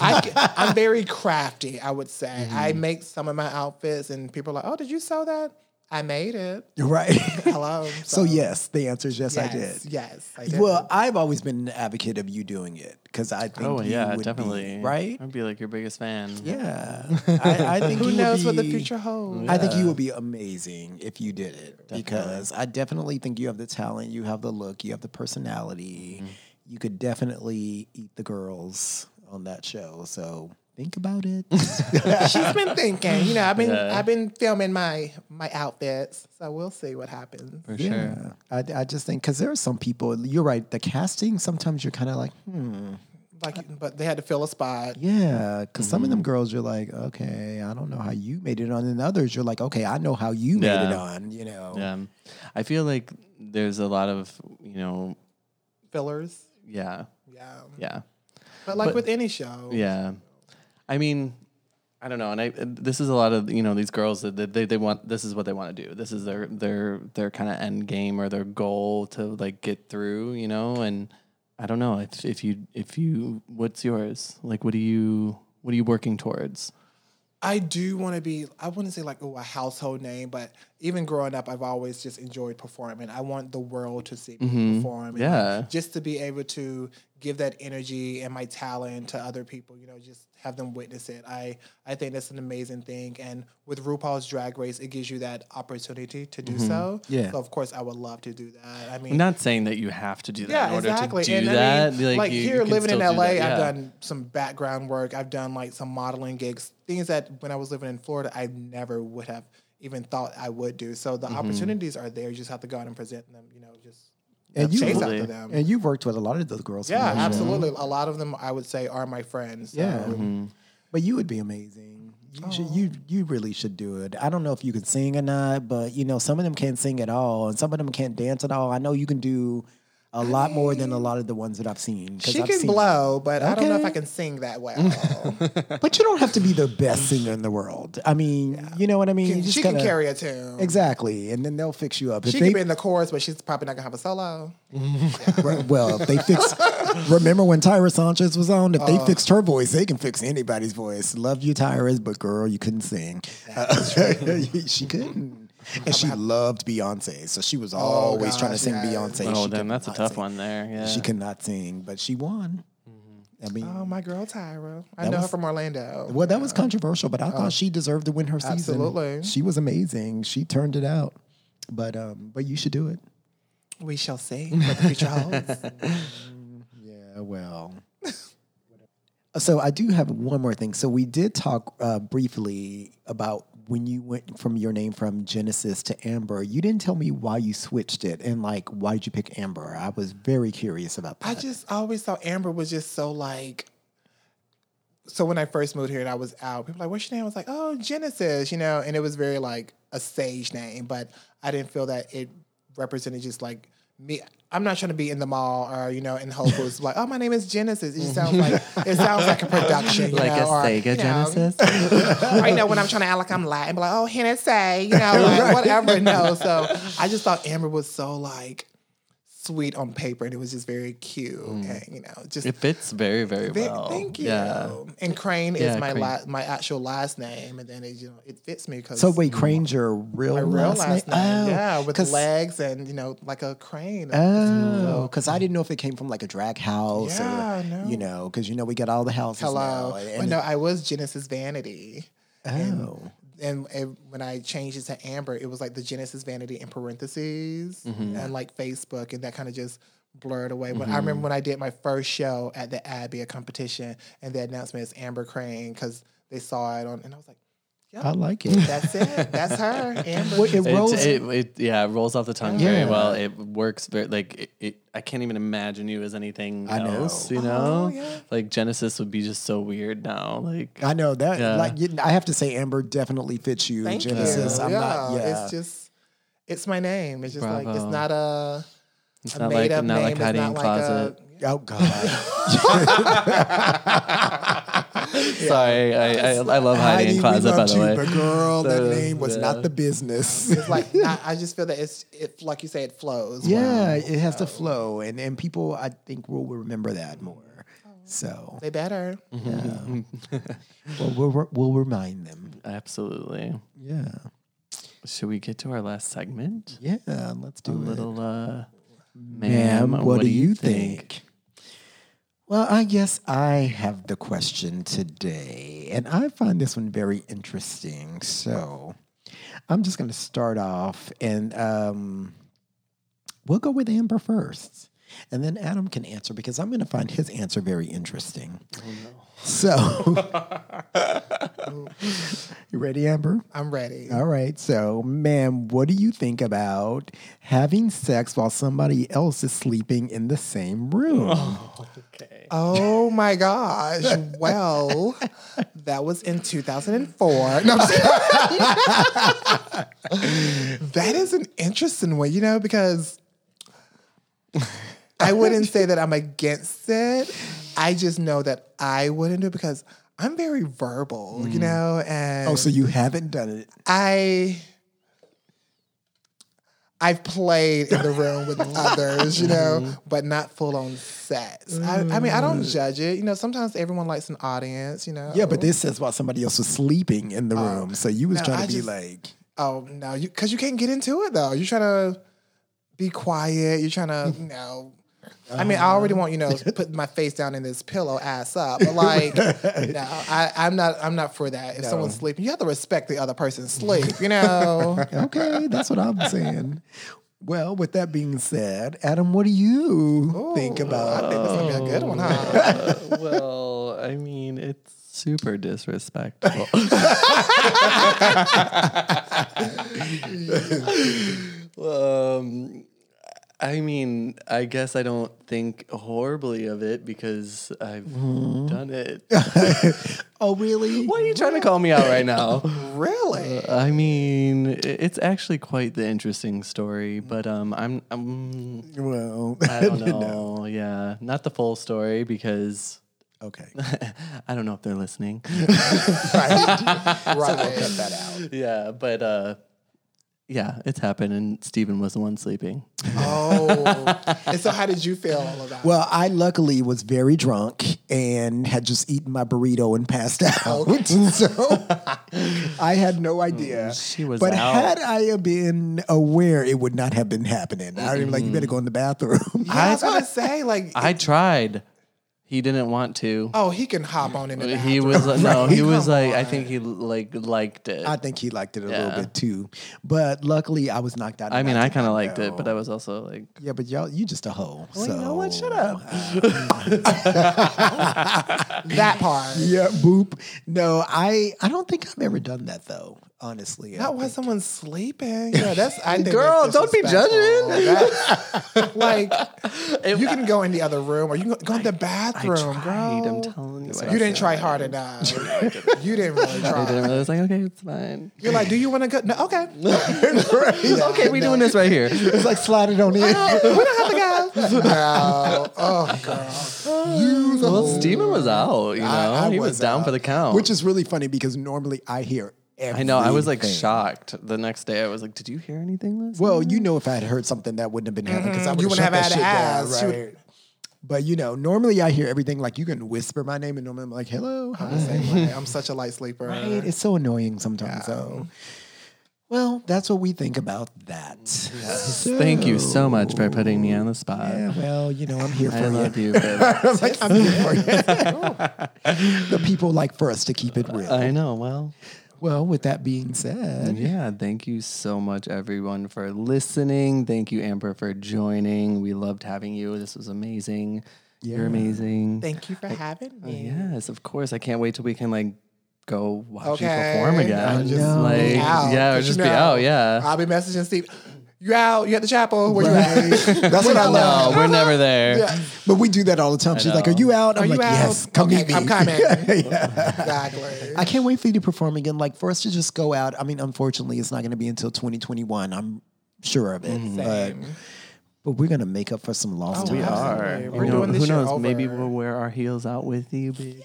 I'm very crafty, I would say. Mm-hmm. I make some of my outfits, and people are like, "Oh, did you sew that?" I made it. Right. Hello. So yes, the answer is yes, I did. Yes, I did. Well, I've always been an advocate of you doing it because I think you would definitely. Be, right? I'd be like your biggest fan. Yeah. I think who knows what the future holds. Yeah. I think you would be amazing if you did it because I definitely think you have the talent, you have the look, you have the personality. Mm-hmm. You could definitely eat the girls on that show. So think about it. She's been thinking. I've been filming my outfits, so we'll see what happens. For sure. I just think because there are some people. You're right. The casting sometimes you're kind of like, but they had to fill a spot. Yeah, because some of them girls you're like, okay, I don't know how you made it on, and others you're like, okay, I know how you made it on. Yeah, I feel like there's a lot of fillers. Yeah. Yeah. Yeah. But with any show. Yeah. I mean, I don't know, and this is a lot of these girls that they want. This is what they want to do. This is their kind of end game or their goal to get through, And I don't know if you what's yours? What are you working towards? I do want to be. I wouldn't say a household name, but even growing up, I've always just enjoyed performing. I want the world to see me perform. And just to be able to give that energy and my talent to other people. Just have them witness it. I think that's an amazing thing. And with RuPaul's Drag Race, it gives you that opportunity to do so. Yeah. So of course, I would love to do that. I mean, I'm not saying that you have to do that in order to do that. I mean, you living in LA, I've done some background work. I've done some modeling gigs. Things that when I was living in Florida, I never would have even thought I would do. So the opportunities are there. You just have to go out and present them, chase after them. And you've worked with a lot of those girls. Yeah, absolutely. A lot of them, I would say, are my friends. So. Yeah. Mm-hmm. But you would be amazing. You really should do it. I don't know if you can sing or not, but, some of them can't sing at all, and some of them can't dance at all. I know you can do... A lot more than a lot of the ones that I've seen. She can blow, but I don't know if I can sing that well. But you don't have to be the best singer in the world. I mean, you know what I mean? She can carry a tune. Exactly. And then they'll fix you up. She can be in the chorus, but she's probably not going to have a solo. Yeah. Right, well, if they fix... Remember when Tyra Sanchez was on? If they fixed her voice, they can fix anybody's voice. Love you, Tyra, but girl, you couldn't sing. She couldn't. And she loved Beyonce, so she was always trying to sing Beyonce. Oh, damn, that's a tough one there. Yeah. She could not sing, but she won. Mm-hmm. I mean, my girl Tyra. I know her from Orlando. Well, that was controversial, but I thought she deserved to win her season. Absolutely, she was amazing. She turned it out. But you should do it. We shall see what the future holds. Yeah, well. So I do have one more thing. So we did talk briefly about when you went from your name from Genesis to Amber. You didn't tell me why you switched it and why'd you pick Amber? I was very curious about that. I just always thought Amber was just so so when I first moved here and I was out, people were like, what's your name? I was like, oh, Genesis, and it was very a sage name, but I didn't feel that it represented just me. I'm not trying to be in the mall or, in Whole Foods, oh, my name is Genesis. It just sounds like a production. Sega Genesis? Right now, when I'm trying to act like I'm Latin, oh, Hennessy, whatever. No, so I just thought Amber was so, sweet on paper, and it was just very cute. And, just it fits very, very well. Thank you. Yeah. And Crane is my actual last name, and then it, it fits me because. So wait, Crane's your real last name? Oh, yeah, with legs and like a crane. Oh, because I didn't know if it came from a drag house. Yeah, no. Because we got all the houses. Hello. Now. And no, I was Genesis Vanity. Oh. And when I changed it to Amber, it was the Genesis Vanity in parentheses and Facebook, and that kind of just blurred away. But I remember when I did my first show at the Abbey, a competition, and the announcement is Amber Crane because they saw it on, and I was like, yep, I like it. That's it. That's her. Amber. Well, it rolls. It rolls off the tongue very well. It works very I can't even imagine you as anything else, you know? Yeah. Genesis would be just so weird now. I know that. Yeah. I have to say Amber definitely fits you. Thank Genesis. You. I'm not it's just it's my name. It's just Bravo. It's not a it's not made like up not name. Like hiding in closet. A, yeah. Oh God. Sorry, I love Heidi in Closet, by the way. But girl, so, that name was not the business. It's like I just feel that it's like you say, it flows. Yeah, it has to flow, and people I think will remember that more. Oh. So they better. Yeah. We'll remind them. Absolutely. Yeah. Should we get to our last segment? Yeah, let's do it. Little, ma'am, what do you think? Well, I guess I have the question today, and I find this one very interesting. So I'm just going to start off, and we'll go with Amber first, and then Adam can answer because I'm going to find his answer very interesting. Oh, no. So you ready, Amber? I'm ready. All right. So, ma'am, what do you think about having sex while somebody else is sleeping in the same room? Oh, okay. Oh, my gosh. Well, that was in 2004. No, that is an interesting one, because I wouldn't say that I'm against it. I just know that I wouldn't do it because I'm very verbal, and so you haven't done it. I've played in the room with others, but not full on sex. I mean, I don't judge it. Sometimes everyone likes an audience, Yeah, but this says while somebody else was sleeping in the room, so you was trying to be just, like, oh no, because you can't get into it though. You're trying to be quiet. You're trying to, I mean, I already want, put my face down in this pillow, ass up. But like, no, I'm not for that. If someone's sleeping, you have to respect the other person's sleep, Okay, that's what I'm saying. Well, with that being said, Adam, what do you think about? I think that's going to be a good one, huh? Well, I mean, it's super disrespectful. I mean, I guess I don't think horribly of it because I've done it. Oh, really? Why are you trying to call me out right now? Really? I mean, it's actually quite the interesting story, but well, I don't know. No. Yeah, not the full story because. Okay. I don't know if they're listening. Right. We'll cut that out. Yeah, but. Yeah, it's happened, and Stephen was the one sleeping. Oh. And so how did you feel all about it? Well, I luckily was very drunk and had just eaten my burrito and passed out. Okay. So I had no idea. She was out. Had I been aware, it would not have been happening. I would be like, you better go in the bathroom. Yeah, I was going to say, like... I tried. He didn't want to. Oh, he can hop on in the bathroom. He was no, he was like, on. I think he liked it. I think he liked it a little bit too. But luckily, I was knocked out. I mean, I kind of liked it, but I was also like, yeah, but y'all, you just a hoe. Well, so. You know what? Shut up. That part. Yeah, boop. No, I don't think I've ever done that though. Honestly, not while someone's sleeping. Yeah, that's. I think girl, don't be judging. That's, like, you can go in the other room, or you can go in the bathroom, girl. I'm telling you, you didn't try hard enough. You didn't really try. I didn't really. I was like, okay, it's fine. You're like, do you want to go? No, okay. Okay, we're doing this right here. It's like slide it on in. We don't have to go. No. Oh, girl. Well, Steven was out. He was down for the count, which is really funny because normally I hear. Everything. I know, I was like shocked. The next day I was like, did you hear anything last night? You know, if I had heard something that wouldn't have been happening because I wouldn't have had to ask. Right? But normally I hear everything, like you can whisper my name and normally I'm like, hello, how to say my name? I'm such a light sleeper. Right? It's so annoying sometimes. Yeah. So well, that's what we think about that. Yes. So, thank you so much for putting me on the spot. Yeah, well, I'm here for you. I love you, babe. I'm here for you. The people like for us to keep it real. I know, Well, with that being said, thank you so much, everyone, for listening. Thank you, Amber, for joining. We loved having you. This was amazing. Yeah. You're amazing. Thank you for having me. Yes, of course. I can't wait till we can go watch you perform again. I just be out. Yeah, or just be out. Yeah, I'll be messaging Steve. You out? You at the chapel? Where you at? That's what I love. No, we're never there. Yeah. But we do that all the time. She's like, "Are you out?" I'm like, "Yes, come meet me." I'm coming. Exactly. I can't wait for you to perform again. Like for us to just go out. I mean, unfortunately, it's not going to be until 2021. I'm sure of it. Same. But we're going to make up for some lost time. We are. You know, doing this who knows? Over. Maybe we'll wear our heels out with you, bitch.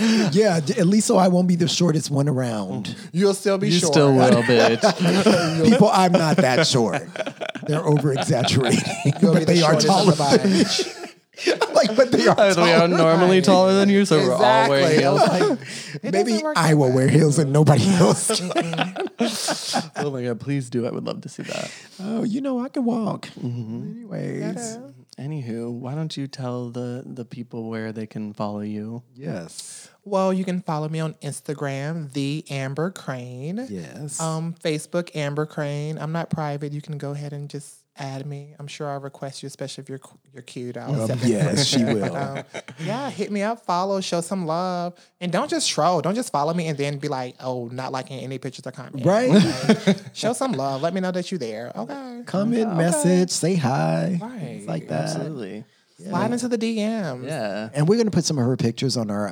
Yes! Yeah, at least so I won't be the shortest one around. You'll still be short. You still will, bitch. People, I'm not that short. They're over-exaggerating. But they are taller than me. I'm like, but they are taller. They are normally taller than you, so exactly. We're all wearing heels. Like, maybe I will wear heels and nobody else can. Oh my God, please do. I would love to see that. Oh, you know, I can walk. Mm-hmm. Anyways. Anywho, why don't you tell the people where they can follow you? Yes. Well, you can follow me on Instagram, The Amber Crane. Yes. Facebook, Amber Crane. I'm not private. You can go ahead and just add me. I'm sure I'll request you, especially if you're cute. Yes, she will. Yeah, hit me up, follow, show some love. And don't just troll. Don't just follow me and then be like, oh, not liking any pictures or comments. Right. Like, show some love. Let me know that you're there. Okay. Comment, message, say hi. Right. Things like that. Absolutely. Yeah. Slide into the DMs. Yeah. And we're going to put some of her pictures on our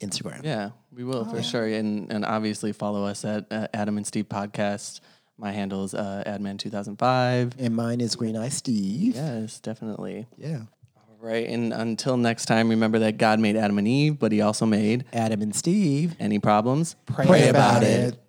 Instagram. Yeah, we will for sure. And obviously follow us at Adam and Steve Podcast. My handle is admin2005. And mine is Green Eye Steve. Yes, definitely. Yeah. All right. And until next time, remember that God made Adam and Eve, but he also made Adam and Steve. Any problems? Pray about it.